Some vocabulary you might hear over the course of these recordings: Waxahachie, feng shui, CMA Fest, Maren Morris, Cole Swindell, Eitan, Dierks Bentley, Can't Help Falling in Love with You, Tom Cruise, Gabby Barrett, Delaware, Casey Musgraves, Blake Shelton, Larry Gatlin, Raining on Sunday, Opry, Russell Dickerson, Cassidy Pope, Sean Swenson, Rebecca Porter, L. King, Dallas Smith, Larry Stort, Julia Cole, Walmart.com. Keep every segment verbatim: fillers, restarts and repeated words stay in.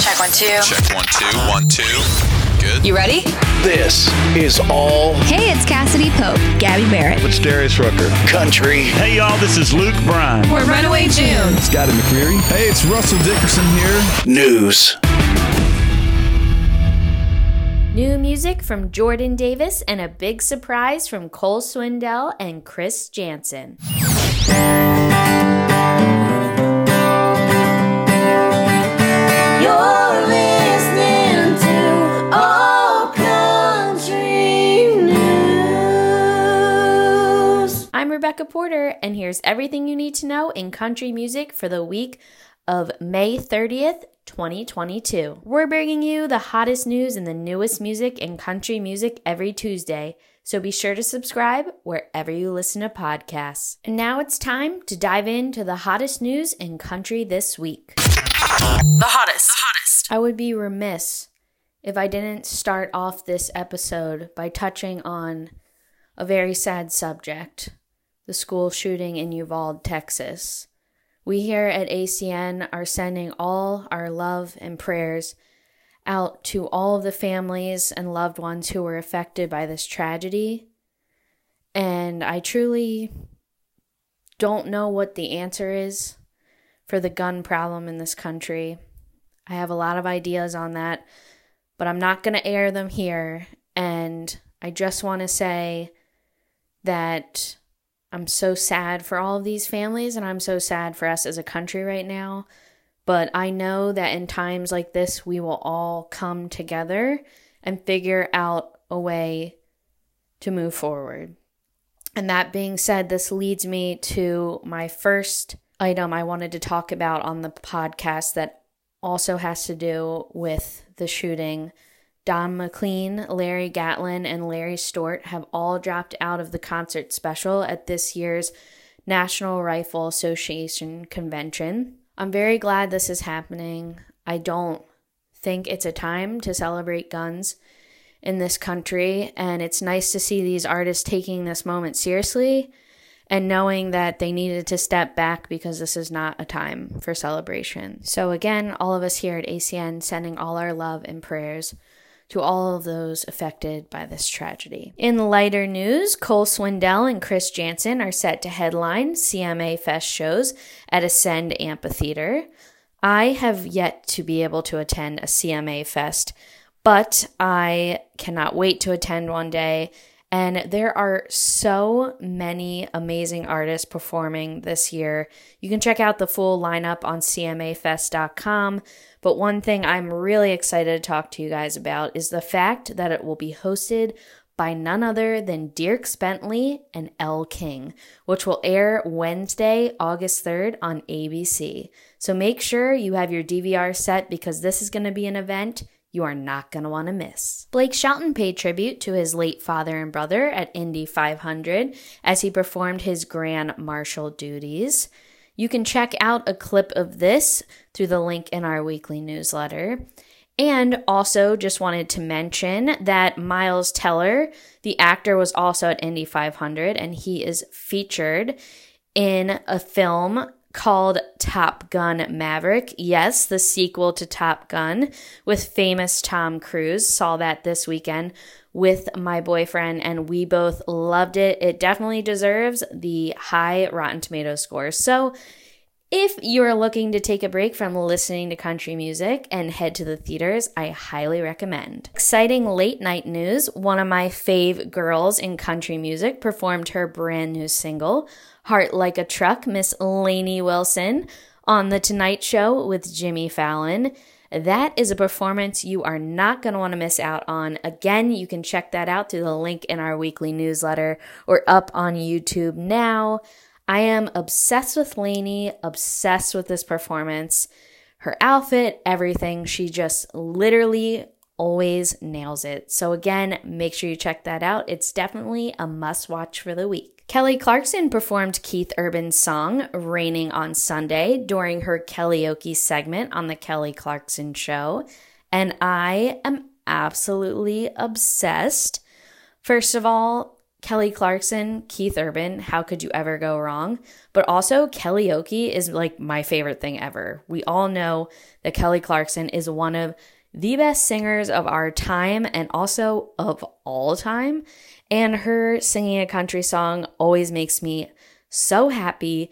Check one, two. Check one, two. One, two. Good. You ready? This is all... Hey, it's Cassidy Pope. Gabby Barrett. It's Darius Rucker. Country. Hey, y'all, this is Luke Bryan. We're Runaway June. Scotty McCreery. Hey, it's Russell Dickerson here. News. New music from Jordan Davis and a big surprise from Cole Swindell and Chris Jansen. You're listening to All Country News. I'm Rebecca Porter, and here's everything you need to know in country music for the week of May thirtieth, twenty twenty-two. We're bringing you the hottest news and the newest music in country music every Tuesday, so be sure to subscribe wherever you listen to podcasts. And now it's time to dive into the hottest news in country this week. The hottest. The hottest. I would be remiss if I didn't start off this episode by touching on a very sad subject, the school shooting in Uvalde, Texas. We here at A C N are sending all our love and prayers out to all of the families and loved ones who were affected by this tragedy. And I truly don't know what the answer is for the gun problem in this country. I have a lot of ideas on that, but I'm not going to air them here. And I just want to say that I'm so sad for all of these families, and I'm so sad for us as a country right now. But I know that in times like this, we will all come together and figure out a way to move forward. And that being said, this leads me to my first item I wanted to talk about on the podcast that also has to do with the shooting. Don McLean, Larry Gatlin, and Larry Stort have all dropped out of the concert special at this year's National Rifle Association convention. I'm very glad this is happening. I don't think it's a time to celebrate guns in this country, and it's nice to see these artists taking this moment seriously and knowing that they needed to step back because this is not a time for celebration. So again, all of us here at A C N sending all our love and prayers to all of those affected by this tragedy. In lighter news, Cole Swindell and Chris Jansen are set to headline C M A Fest shows at Ascend Amphitheater. I have yet to be able to attend a C M A Fest, but I cannot wait to attend one day. And there are so many amazing artists performing this year. You can check out the full lineup on c m a fest dot com. But one thing I'm really excited to talk to you guys about is the fact that it will be hosted by none other than Dierks Bentley and L. King, which will air Wednesday, August third on A B C. So make sure you have your D V R set because this is going to be an event you are not going to want to miss. Blake Shelton paid tribute to his late father and brother at Indy five hundred as he performed his Grand Marshal duties. You can check out a clip of this through the link in our weekly newsletter. And also just wanted to mention that Miles Teller, the actor, was also at Indy five hundred, and he is featured in a film called Top Gun Maverick. Yes, the sequel to Top Gun with famous Tom Cruise. Saw that this weekend with my boyfriend, and we both loved it. It definitely deserves the high Rotten Tomatoes score. So if you're looking to take a break from listening to country music and head to the theaters, I highly recommend. Exciting late night news. One of my fave girls in country music performed her brand new single, Heart Like a Truck, Miss Lainey Wilson, on The Tonight Show with Jimmy Fallon. That is a performance you are not going to want to miss out on. Again, you can check that out through the link in our weekly newsletter or up on YouTube now. I am obsessed with Lainey, obsessed with this performance, her outfit, everything. She just literally always nails it. So again, make sure you check that out. It's definitely a must-watch for the week. Kelly Clarkson performed Keith Urban's song, Raining on Sunday, during her Kellyoke segment on The Kelly Clarkson Show, and I am absolutely obsessed. First of all, Kelly Clarkson, Keith Urban, how could you ever go wrong? But also Kellyoke is like my favorite thing ever. We all know that Kelly Clarkson is one of the best singers of our time and also of all time. And her singing a country song always makes me so happy.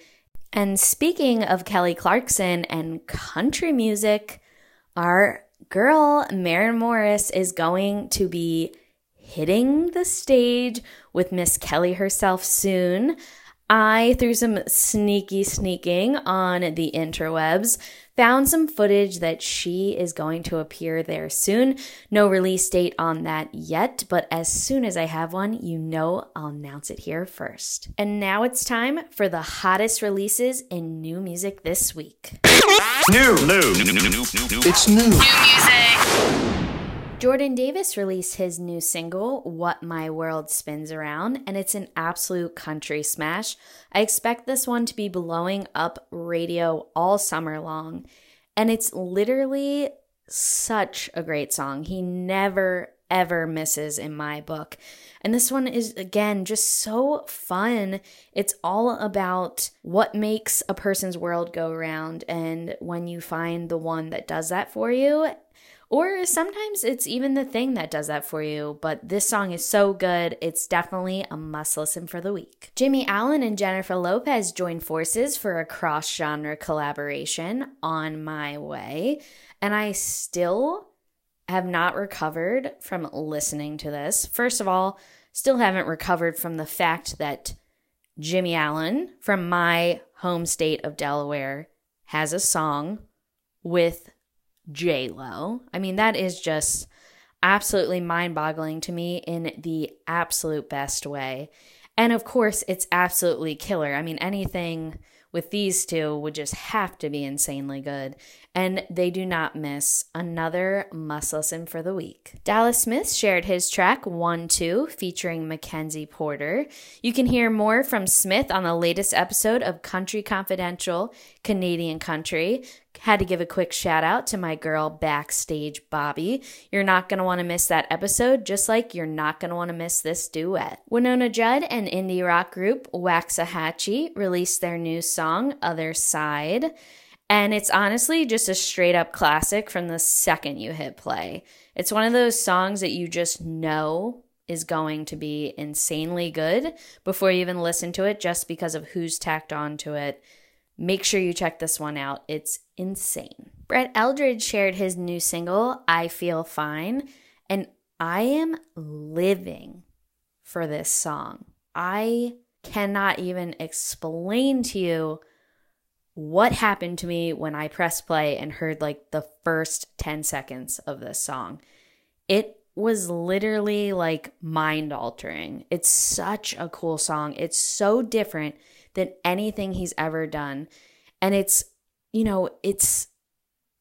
And speaking of Kelly Clarkson and country music, our girl Maren Morris is going to be hitting the stage with Miss Kelly herself soon. I, through some sneaky sneaking on the interwebs, found some footage that she is going to appear there soon. No release date on that yet, but as soon as I have one, you know I'll announce it here first. And now it's time for the hottest releases in new music this week. New, new, new, new, new, new, new. It's new. New music. Jordan Davis released his new single, What My World Spins Around, and it's an absolute country smash. I expect this one to be blowing up radio all summer long, and it's literally such a great song. He never, ever misses in my book. And this one is, again, just so fun. It's all about what makes a person's world go round, and when you find the one that does that for you. Or sometimes it's even the thing that does that for you, but this song is so good, it's definitely a must listen for the week. Jimmie Allen and Jennifer Lopez joined forces for a cross-genre collaboration, On My Way, and I still have not recovered from listening to this. First of all, still haven't recovered from the fact that Jimmie Allen, from my home state of Delaware, has a song with J-Lo. I mean, that is just absolutely mind-boggling to me in the absolute best way. And of course, it's absolutely killer. I mean, anything with these two would just have to be insanely good. And they do not miss. Another must listen for the week. Dallas Smith shared his track one two featuring Mackenzie Porter. You can hear more from Smith on the latest episode of Country Confidential, Canadian Country. Had to give a quick shout out to my girl Backstage Bobby. You're not going to want to miss that episode, just like you're not going to want to miss this duet. Winona Judd and indie rock group Waxahachie released their new song, Other Side, and it's honestly just a straight up classic from the second you hit play. It's one of those songs that you just know is going to be insanely good before you even listen to it just because of who's tacked on to it. Make sure you check this one out. It's insane. Brett Eldredge shared his new single, I Feel Fine, and I am living for this song. I cannot even explain to you what happened to me when I pressed play and heard like the first ten seconds of this song. It was literally like mind-altering. It's such a cool song. It's so different than anything he's ever done. And it's, you know, it's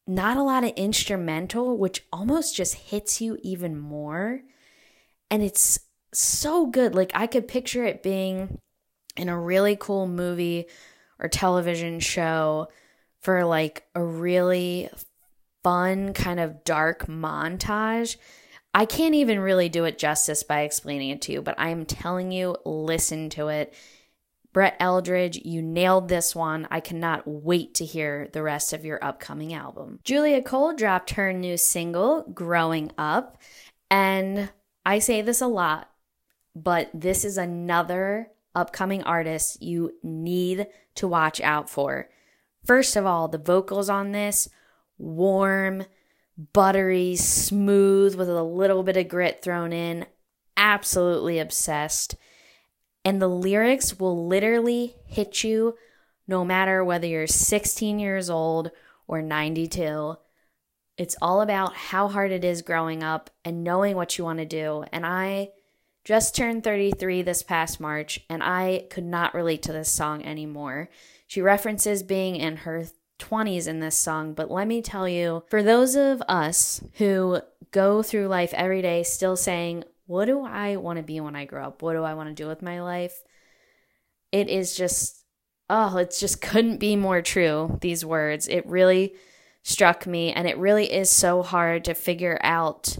not a lot of instrumental, which almost just hits you even more. And it's so good. Like, I could picture it being in a really cool movie or television show for like a really fun kind of dark montage. I can't even really do it justice by explaining it to you, but I'm telling you, listen to it. Brett Eldredge, you nailed this one. I cannot wait to hear the rest of your upcoming album. Julia Cole dropped her new single, Growing Up, and I say this a lot, but this is another upcoming artist you need to watch out for. First of all, the vocals on this, warm, buttery, smooth, with a little bit of grit thrown in, absolutely obsessed. And the lyrics will literally hit you no matter whether you're sixteen years old or ninety-two. It's all about how hard it is growing up and knowing what you want to do. And I just turned thirty-three this past March, and I could not relate to this song anymore. She references being in her twenties in this song, but let me tell you, for those of us who go through life every day still saying, what do I want to be when I grow up? What do I want to do with my life? It is just, oh, it just couldn't be more true, these words. It really struck me, and it really is so hard to figure out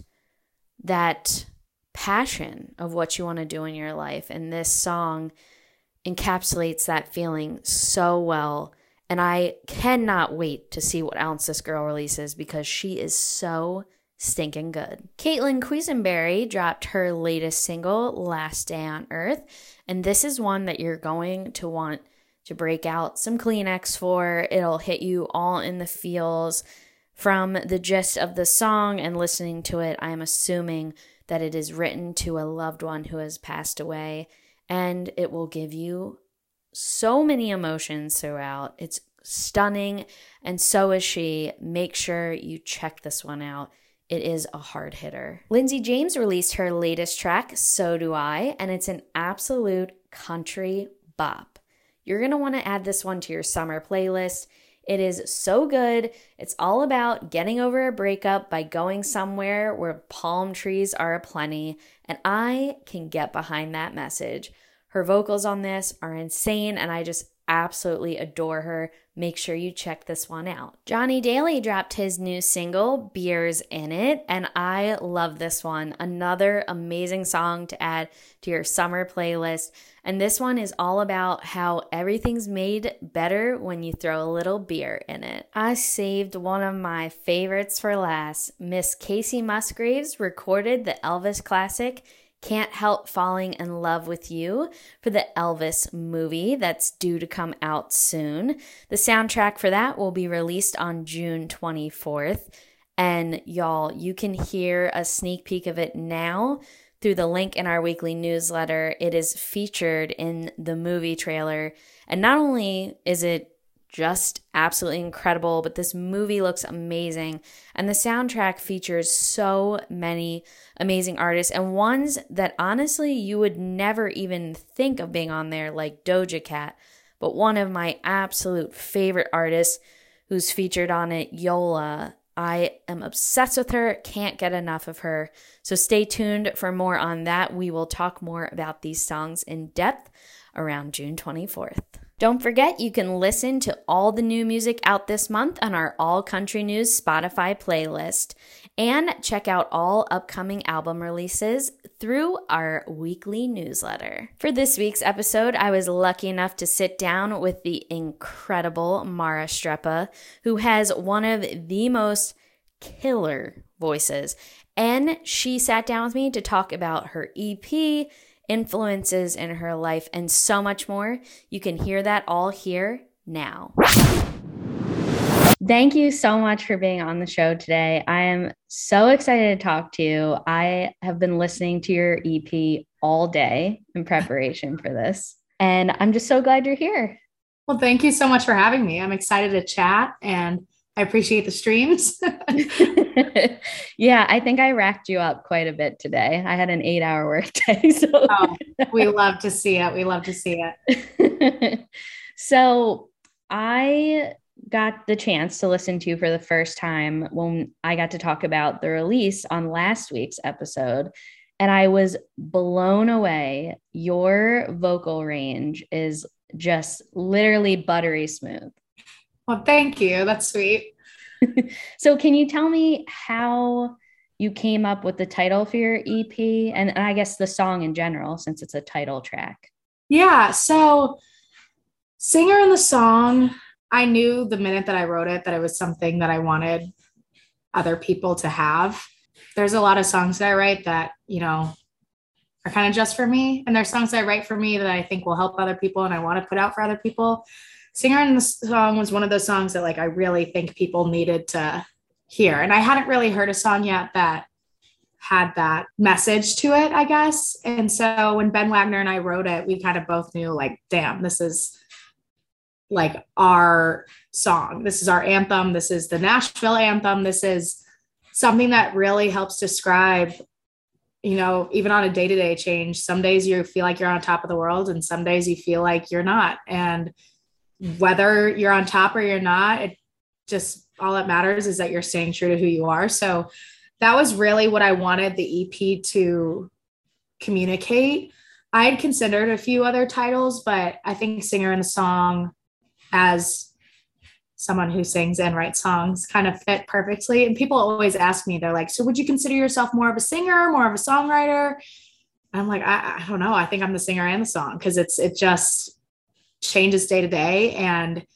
that passion of what you want to do in your life. And this song encapsulates that feeling so well. And I cannot wait to see what else this girl releases, because she is so stinking good. Caitlin Quisenberry dropped her latest single, Last Day on Earth. And this is one that you're going to want to break out some Kleenex for. It'll hit you all in the feels. From the gist of the song and listening to it, I am assuming that it is written to a loved one who has passed away, and it will give you so many emotions throughout. It's stunning, and so is she. Make sure you check this one out. It is a hard hitter. Lindsey James released her latest track, So Do I, and it's an absolute country bop. You're going to want to add this one to your summer playlist. It is so good. It's all about getting over a breakup by going somewhere where palm trees are aplenty, and I can get behind that message. Her vocals on this are insane, and I just absolutely adore her. Make sure you check this one out. Johnny Daly dropped his new single, Beer's In It, and I love this one. Another amazing song to add to your summer playlist. And this one is all about how everything's made better when you throw a little beer in it. I saved one of my favorites for last. Miss Casey Musgraves recorded the Elvis classic, Can't Help Falling in Love with You, for the Elvis movie that's due to come out soon. The soundtrack for that will be released on June twenty-fourth. And y'all, you can hear a sneak peek of it now through the link in our weekly newsletter. It is featured in the movie trailer. And not only is it just absolutely incredible, but this movie looks amazing. And the soundtrack features so many amazing artists, and ones that honestly you would never even think of being on there, like Doja Cat. But one of my absolute favorite artists who's featured on it, Yola, I am obsessed with her, can't get enough of her. So stay tuned for more on that. We will talk more about these songs in depth around June twenty-fourth. Don't forget, you can listen to all the new music out this month on our All Country News Spotify playlist, and check out all upcoming album releases through our weekly newsletter. For this week's episode, I was lucky enough to sit down with the incredible Mara Streppa, who has one of the most killer voices, and she sat down with me to talk about her E P, influences in her life, and so much more. You can hear that all here now. Thank you so much for being on the show today. I am so excited to talk to you. I have been listening to your E P all day in preparation for this, and I'm just so glad you're here. Well, thank you so much for having me. I'm excited to chat, and I appreciate the streams. Yeah, I think I racked you up quite a bit today. I had an eight-hour workday. So oh, we love to see it. We love to see it. So I got the chance to listen to you for the first time when I got to talk about the release on last week's episode, and I was blown away. Your vocal range is just literally buttery smooth. Well, thank you. That's sweet. So can you tell me how you came up with the title for your E P, and, and I guess the song in general, since it's a title track? Yeah. So singer in the song, I knew the minute that I wrote it that it was something that I wanted other people to have. There's a lot of songs that I write that, you know, are kind of just for me. And there's songs I write for me that I think will help other people and I want to put out for other people. Singer in the Song was one of those songs that, like, I really think people needed to hear. And I hadn't really heard a song yet that had that message to it, I guess. And so when Ben Wagner and I wrote it, we kind of both knew, like, damn, this is like our song. This is our anthem. This is the Nashville anthem. This is something that really helps describe, you know, even on a day-to-day change, some days you feel like you're on top of the world and some days you feel like you're not. And whether you're on top or you're not, it just, all that matters is that you're staying true to who you are. So that was really what I wanted the E P to communicate. I had considered a few other titles, but I think Singer in a Song as someone who sings and writes songs kind of fit perfectly. And people always ask me, they're like, so would you consider yourself more of a singer, more of a songwriter? I'm like, I, I don't know. I think I'm the singer and the song, because it's, it just changes day to day. And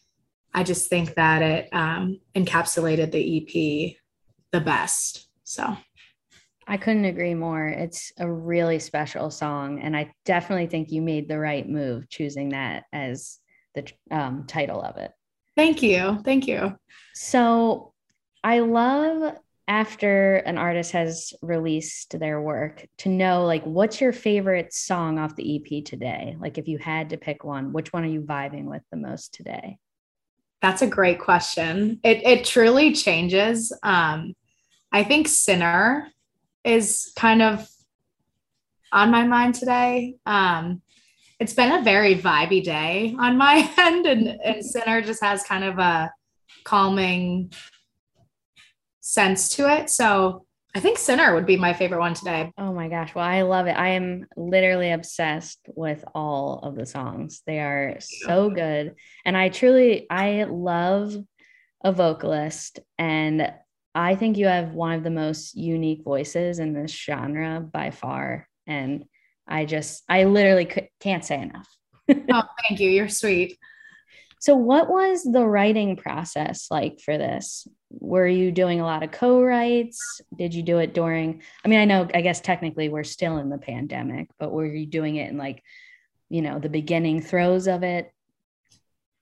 I just think that it um, encapsulated the E P the best. So I couldn't agree more. It's a really special song. And I definitely think you made the right move choosing that as the um, title of it. Thank you. Thank you. So I love, after an artist has released their work, to know, like, what's your favorite song off the E P today? Like, if you had to pick one, which one are you vibing with the most today? That's a great question. It it truly changes. Um, I think Sinner is kind of on my mind today. Um, it's been a very vibey day on my end, and, and Sinner just has kind of a calming sense to it. So I think Sinner would be my favorite one today. Oh my gosh. Well, I love it. I am literally obsessed with all of the songs. They are so good. And I truly, I love a vocalist, and I think you have one of the most unique voices in this genre by far. And I just, I literally could, can't say enough. Oh, thank you. You're sweet. So what was the writing process like for this? Were you doing a lot of co-writes? Did you do it during, I mean, I know, I guess technically we're still in the pandemic, but were you doing it in, like, you know, the beginning throes of it?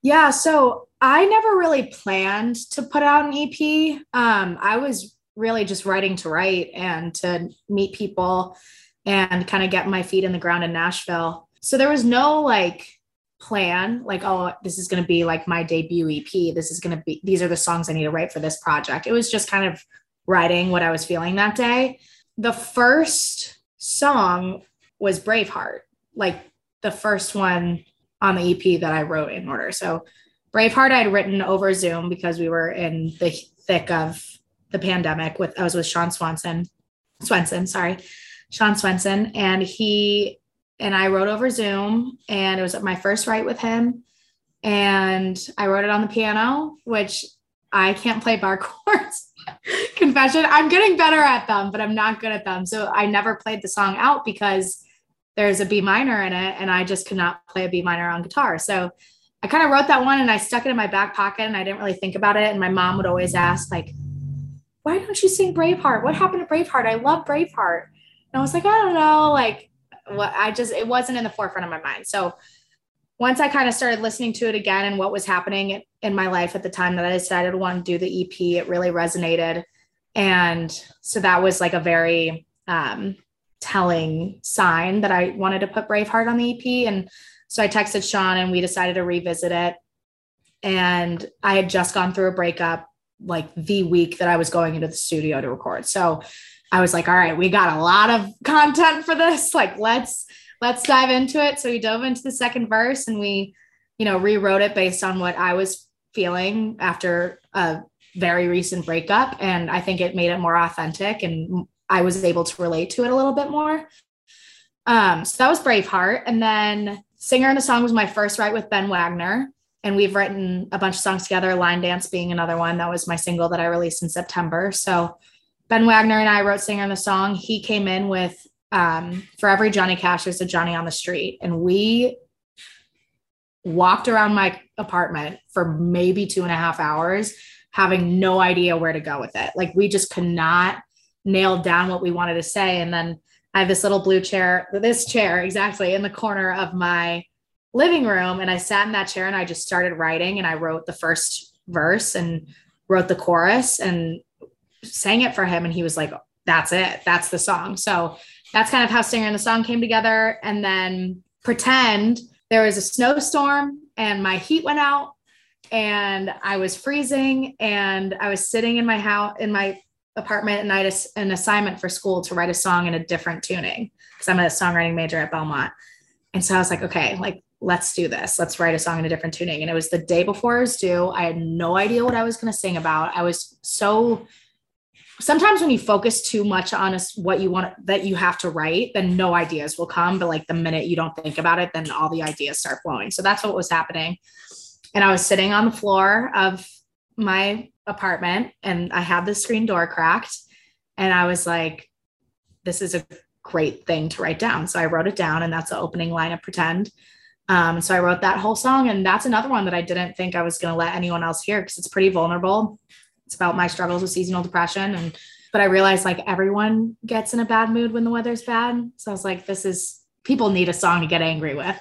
Yeah. So I never really planned to put out an E P. Um, I was really just writing to write and to meet people and kind of get my feet in the ground in Nashville. So there was no like plan, like, oh, this is going to be like my debut E P. This is going to be, these are the songs I need to write for this project. It was just kind of writing what I was feeling that day. The first song was Braveheart, like the first one on the E P that I wrote in order. So Braveheart I'd written over Zoom because we were in the thick of the pandemic with, I was with Sean Swenson, Swenson, sorry, Sean Swenson. And he, and I wrote over Zoom, and it was my first write with him. And I wrote it on the piano, which I can't play bar chords. Confession, I'm getting better at them, but I'm not good at them. So I never played the song out because there's a B minor in it, and I just could not play a B minor on guitar. So I kind of wrote that one and I stuck it in my back pocket and I didn't really think about it. And my mom would always ask, like, why don't you sing Braveheart? What happened to Braveheart? I love Braveheart. And I was like, I don't know. Like, what? I just, it wasn't in the forefront of my mind. So once I kind of started listening to it again and what was happening in my life at the time that I decided to want to do the E P, it really resonated. And so that was like a very um, telling sign that I wanted to put Braveheart on the E P. And so I texted Sean and we decided to revisit it. And I had just gone through a breakup like the week that I was going into the studio to record. So I was like, all right, we got a lot of content for this. Like, let's, let's dive into it. So we dove into the second verse and we, you know, rewrote it based on what I was feeling after a very recent breakup. And I think it made it more authentic and I was able to relate to it a little bit more. Um, so that was Braveheart. And then Singer and the Song was my first write with Ben Wagner. And we've written a bunch of songs together, Line Dance being another one. That was my single that I released in September. So Ben Wagner and I wrote Singer and the Song. He came in with, um, for every Johnny Cash, there's a Johnny on the Street. And we walked around my apartment for maybe two and a half hours, having no idea where to go with it. Like, we just could not nail down what we wanted to say. And then I have this little blue chair, this chair exactly in the corner of my living room. And I sat in that chair and I just started writing. And I wrote the first verse and wrote the chorus and sang it for him. And he was like, that's it. That's the song. So that's kind of how Singer and the Song came together. And then Pretend, there was a snowstorm and my heat went out and I was freezing and I was sitting in my house, in my apartment, and I had an assignment for school to write a song in a different tuning because I'm a songwriting major at Belmont. And so I was like, okay, like, let's do this. Let's write a song in a different tuning. And it was the day before it was due. I had no idea what I was going to sing about. I was so Sometimes when you focus too much on what you want, that you have to write, then no ideas will come. But like the minute you don't think about it, then all the ideas start flowing. So that's what was happening. And I was sitting on the floor of my apartment and I had the screen door cracked, and I was like, this is a great thing to write down. So I wrote it down, and that's the opening line of Pretend. Um, so I wrote that whole song, and that's another one that I didn't think I was going to let anyone else hear, because it's pretty vulnerable. It's about my struggles with seasonal depression. And, but I realized like everyone gets in a bad mood when the weather's bad. So I was like, this is, people need a song to get angry with.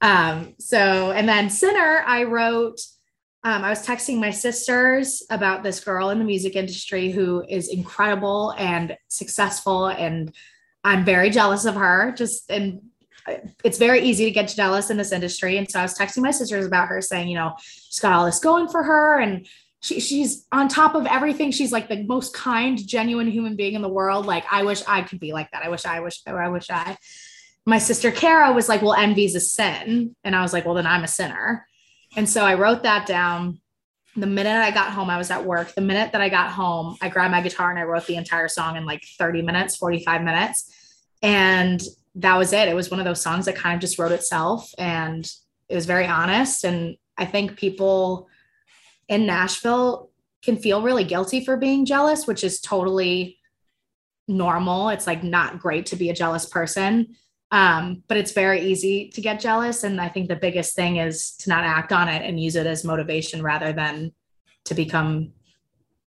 Um, so, and then Sinner, I wrote, um, I was texting my sisters about this girl in the music industry who is incredible and successful, and I'm very jealous of her. Just, and it's very easy to get jealous in this industry. And so I was texting my sisters about her, saying, you know, she's got all this going for her, and she, she's on top of everything. She's like the most kind, genuine human being in the world. Like, I wish I could be like that. I wish, I wish, I wish I, my sister Kara was like, well, envy's a sin. And I was like, well, then I'm a sinner. And so I wrote that down. The minute I got home, I was at work. The minute that I got home, I grabbed my guitar and I wrote the entire song in like thirty minutes, forty-five minutes. And that was it. It was one of those songs that kind of just wrote itself, and it was very honest. And I think people in Nashville can feel really guilty for being jealous, which is totally normal. It's like not great to be a jealous person. Um, but it's very easy to get jealous. And I think the biggest thing is to not act on it and use it as motivation rather than to become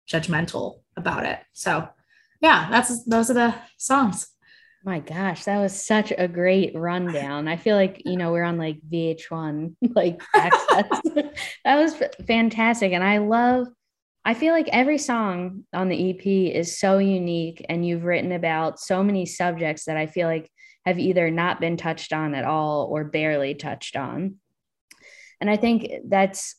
judgmental about it. So yeah, that's, those are the songs. My gosh, that was such a great rundown. I feel like, you know, we're on like V H one, like access. That was fantastic. And I love, I feel like every song on the E P is so unique, and you've written about so many subjects that I feel like have either not been touched on at all or barely touched on. And I think that's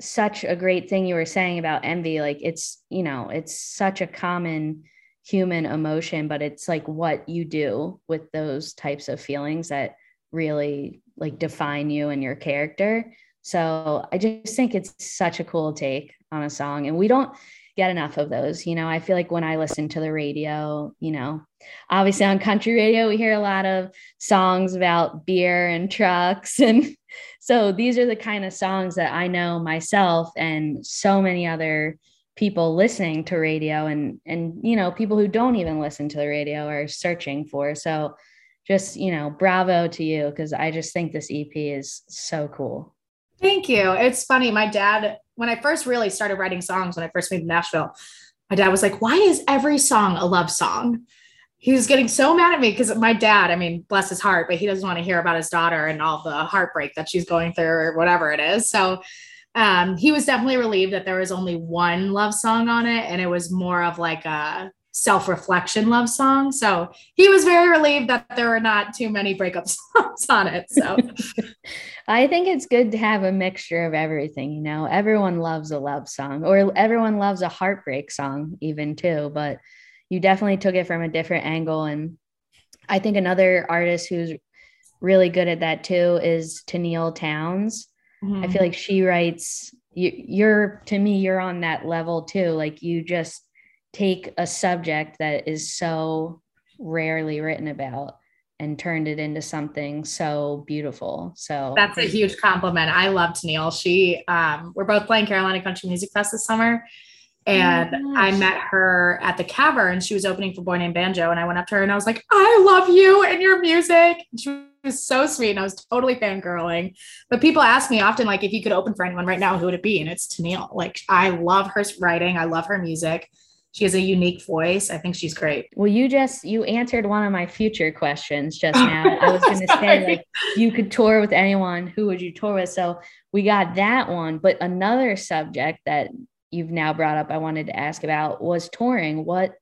such a great thing you were saying about envy. Like, it's, you know, it's such a common human emotion, but it's like what you do with those types of feelings that really like define you and your character. So I just think it's such a cool take on a song, and we don't get enough of those. You know, I feel like when I listen to the radio, you know, obviously on country radio, we hear a lot of songs about beer and trucks. And so these are the kind of songs that I know myself and so many other people listening to radio, and, and, you know, people who don't even listen to the radio are searching for. So just, you know, bravo to you, 'cause I just think this E P is so cool. Thank you. It's funny. My dad, when I first really started writing songs, when I first moved to Nashville, my dad was like, why is every song a love song? He was getting so mad at me because my dad, I mean, bless his heart, but he doesn't want to hear about his daughter and all the heartbreak that she's going through or whatever it is. So um, he was definitely relieved that there was only one love song on it, and it was more of like a self-reflection love song. So he was very relieved that there were not too many breakup songs on it. So I think it's good to have a mixture of everything. You know, everyone loves a love song, or everyone loves a heartbreak song even too, but you definitely took it from a different angle. And I think another artist who's really good at that too is Tennille Townes. Mm-hmm. I feel like she writes, you, you're, to me, you're on that level too. Like, you just take a subject that is so rarely written about and turned it into something so beautiful. So that's a huge compliment. I love Tennille. She, um, we're both playing Carolina Country Music Fest this summer, and oh I met her at the Cavern. She was opening for Boy Named Banjo, and I went up to her and I was like, I love you and your music. And she was so sweet, and I was totally fangirling. But people ask me often, like, if you could open for anyone right now, who would it be? And it's Tennille. Like, I love her writing. I love her music. She has a unique voice. I think she's great. Well, you just, you answered one of my future questions just now. I was going to say, like, you could tour with anyone, who would you tour with? So we got that one, but another subject that you've now brought up, I wanted to ask about was touring. What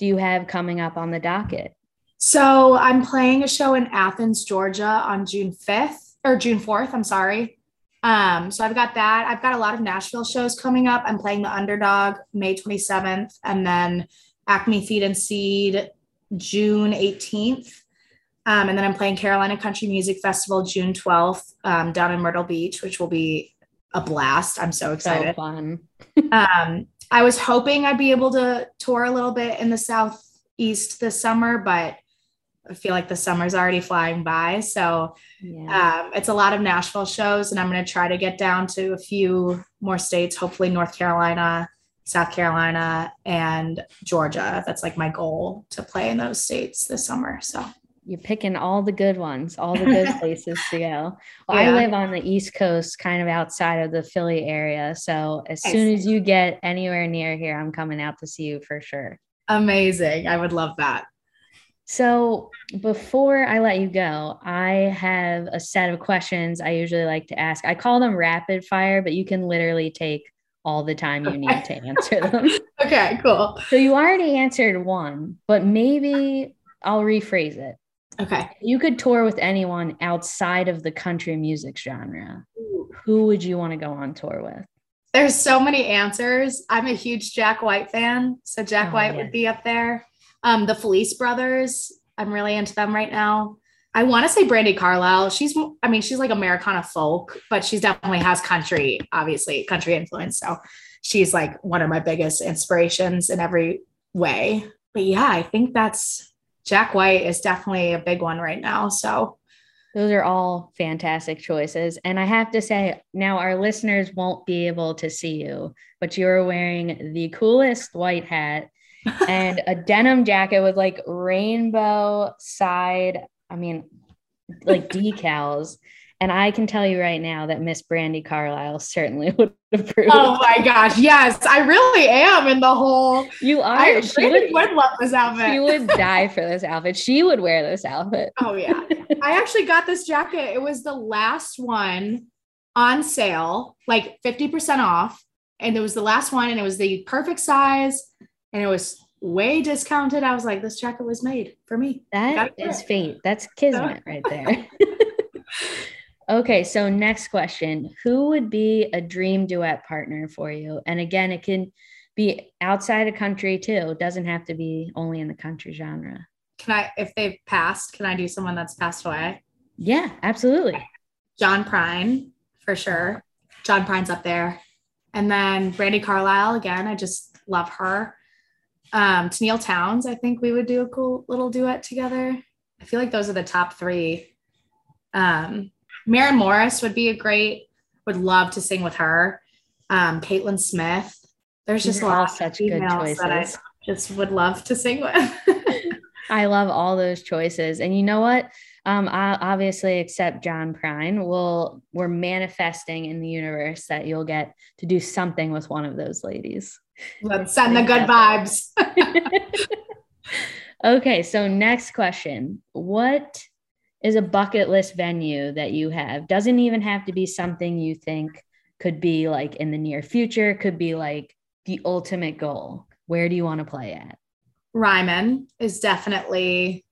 do you have coming up on the docket? So I'm playing a show in Athens, Georgia on June fifth or June fourth. I'm sorry. Um, so I've got that. I've got a lot of Nashville shows coming up. I'm playing The Underdog May twenty-seventh, and then Acme Feed and Seed June eighteenth. Um, and then I'm playing Carolina Country Music Festival June twelfth, um, down in Myrtle Beach, which will be a blast. I'm so excited. So fun. um, I was hoping I'd be able to tour a little bit in the Southeast this summer, but I feel like the summer's already flying by. So yeah. um, it's a lot of Nashville shows, and I'm going to try to get down to a few more states, hopefully North Carolina, South Carolina, and Georgia. That's like my goal, to play in those states this summer. So you're picking all the good ones, all the good places to go. Well, yeah. I live on the East Coast, kind of outside of the Philly area. So as nice. soon as you get anywhere near here, I'm coming out to see you for sure. Amazing. I would love that. So before I let you go, I have a set of questions I usually like to ask. I call them rapid fire, but you can literally take all the time you need to answer them. Okay, cool. So you already answered one, but maybe I'll rephrase it. Okay. If you could tour with anyone outside of the country music genre, Ooh. who would you want to go on tour with? There's so many answers. I'm a huge Jack White fan, so Jack oh, White yeah. would be up there. Um, the Felice Brothers, I'm really into them right now. I want to say Brandi Carlile. She's, I mean, she's like Americana folk, but she's definitely has country, obviously country influence. So she's like one of my biggest inspirations in every way. But yeah, I think that's, Jack White is definitely a big one right now. So those are all fantastic choices. And I have to say, now our listeners won't be able to see you, but you're wearing the coolest white hat and a denim jacket with like rainbow side, I mean, like decals. And I can tell you right now that Miss Brandi Carlile certainly would approve. Oh my gosh. Yes. I really am in the whole. You are. I she would, would love this outfit. She would die for this outfit. She would wear this outfit. Oh yeah. I actually got this jacket. It was the last one on sale, like fifty percent off. And it was the last one, and it was the perfect size. And it was way discounted. I was like, this jacket was made for me. That is fate. That's kismet right there. Okay. So next question, who would be a dream duet partner for you? And again, it can be outside of country too. It doesn't have to be only in the country genre. Can I, if they've passed, can I do someone that's passed away? Yeah, absolutely. John Prine, for sure. John Prine's up there. And then Brandi Carlile, again, I just love her. Um, Tenille Towns, I think we would do a cool little duet together. I feel like those are the top three. Um, Maren Morris would be a great, would love to sing with her. Um, Caitlin Smith. There's just a lot of such good choices that I just would love to sing with. I love all those choices. And you know what? Um, I obviously accept John Prine. We'll, we're manifesting in the universe that you'll get to do something with one of those ladies. Let's send the good vibes. Okay. So next question. What is a bucket list venue that you have? Doesn't even have to be something you think could be like in the near future, could be like the ultimate goal. Where do you want to play at? Ryman is definitely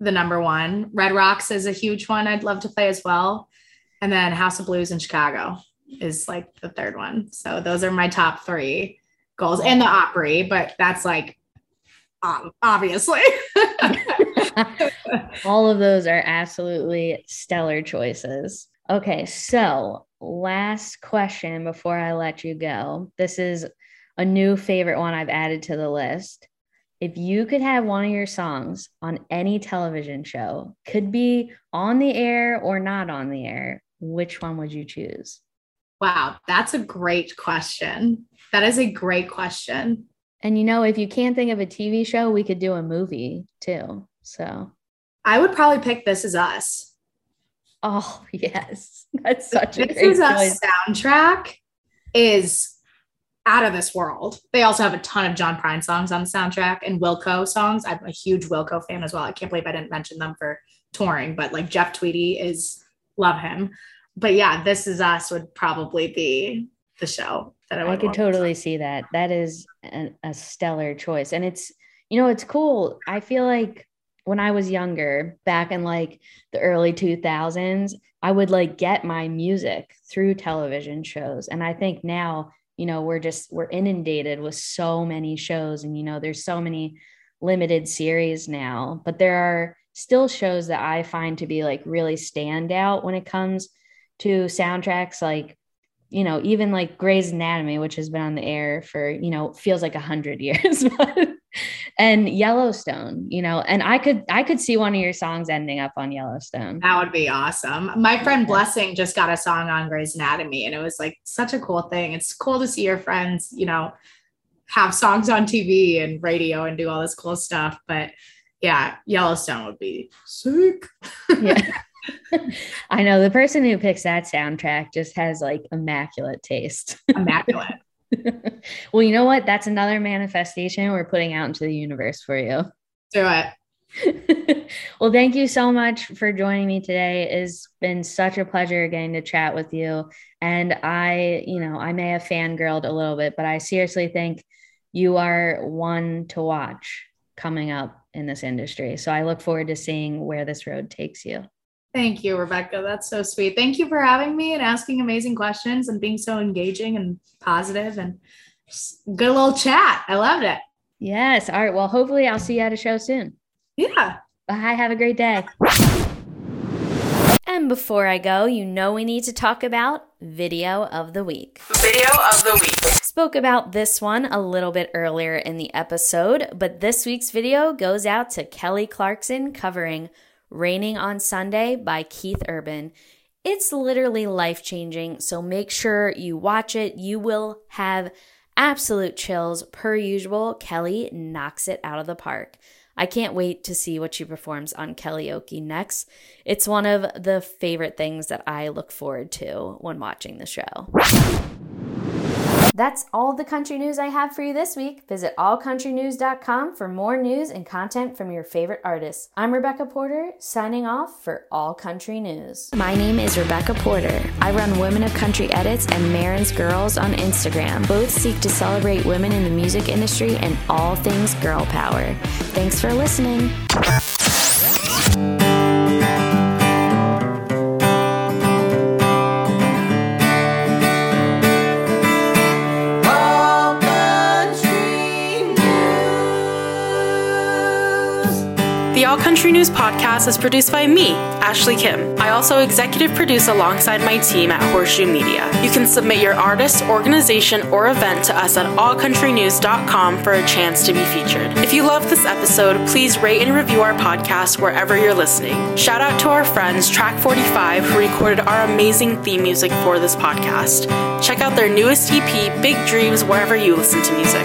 the number one. Red Rocks is a huge one I'd love to play as well. And then House of Blues in Chicago is like the third one. So those are my top three goals, and the Opry, but that's like, um, obviously. All of those are absolutely stellar choices. Okay. So last question before I let you go, this is a new favorite one I've added to the list. If you could have one of your songs on any television show, could be on the air or not on the air, which one would you choose? Wow, that's a great question. That is a great question. And you know, if you can't think of a T V show, we could do a movie too. So I would probably pick This Is Us. Oh, yes. That's such a great choice. This Is Us soundtrack is out of this world. They also have a ton of John Prine songs on the soundtrack, and Wilco songs. I'm a huge Wilco fan as well. I can't believe I didn't mention them for touring, but like Jeff Tweedy is, love him. But yeah, This Is Us would probably be the show that I would I could totally to. see that. That is an, a stellar choice. And it's, you know, it's cool. I feel like when I was younger, back in like the early two thousands, I would like get my music through television shows. And I think now, you know, we're just, we're inundated with so many shows, and, you know, there's so many limited series now, but there are still shows that I find to be like really stand out when it comes to soundtracks. Like, you know, even like Grey's Anatomy, which has been on the air for, you know, feels like a hundred years, but and Yellowstone, you know, and I could, I could see one of your songs ending up on Yellowstone. That would be awesome. My friend Blessing just got a song on Grey's Anatomy, and it was like such a cool thing. It's cool to see your friends, you know, have songs on T V and radio and do all this cool stuff. But yeah, Yellowstone would be sick. Yeah. I know the person who picks that soundtrack just has like immaculate taste. Immaculate. Well, you know what? That's another manifestation we're putting out into the universe for you. Do it. Well, thank you so much for joining me today. It's been such a pleasure getting to chat with you. And I, you know, I may have fangirled a little bit, but I seriously think you are one to watch coming up in this industry. So I look forward to seeing where this road takes you. Thank you, Rebecca. That's so sweet. Thank you for having me and asking amazing questions and being so engaging and positive and just good little chat. I loved it. Yes. All right. Well, hopefully I'll see you at a show soon. Yeah. Bye. Have a great day. And before I go, you know we need to talk about Video of the Week. Video of the Week. Spoke about this one a little bit earlier in the episode, but this week's video goes out to Kelly Clarkson covering Raining on Sunday by Keith Urban. It's literally life-changing, so make sure you watch it. You will have absolute chills. Per usual, Kelly knocks it out of the park. I can't wait to see what she performs on Kellyoke next. It's one of the favorite things that I look forward to when watching the show. That's all the country news I have for you this week. Visit all country news dot com for more news and content from your favorite artists. I'm Rebecca Porter, signing off for All Country News. My name is Rebecca Porter. I run Women of Country Edits and Marin's Girls on Instagram. Both seek to celebrate women in the music industry and all things girl power. Thanks for listening. All Country News podcast is produced by me, Ashley Kim. I also executive produce alongside my team at Horseshoe Media. You can submit your artist, organization, or event to us at all country news dot com for a chance to be featured. If you love this episode, please rate and review our podcast wherever you're listening. Shout out to our friends Track forty-five, who recorded our amazing theme music for this podcast. Check out their newest E P, Big Dreams, wherever you listen to music.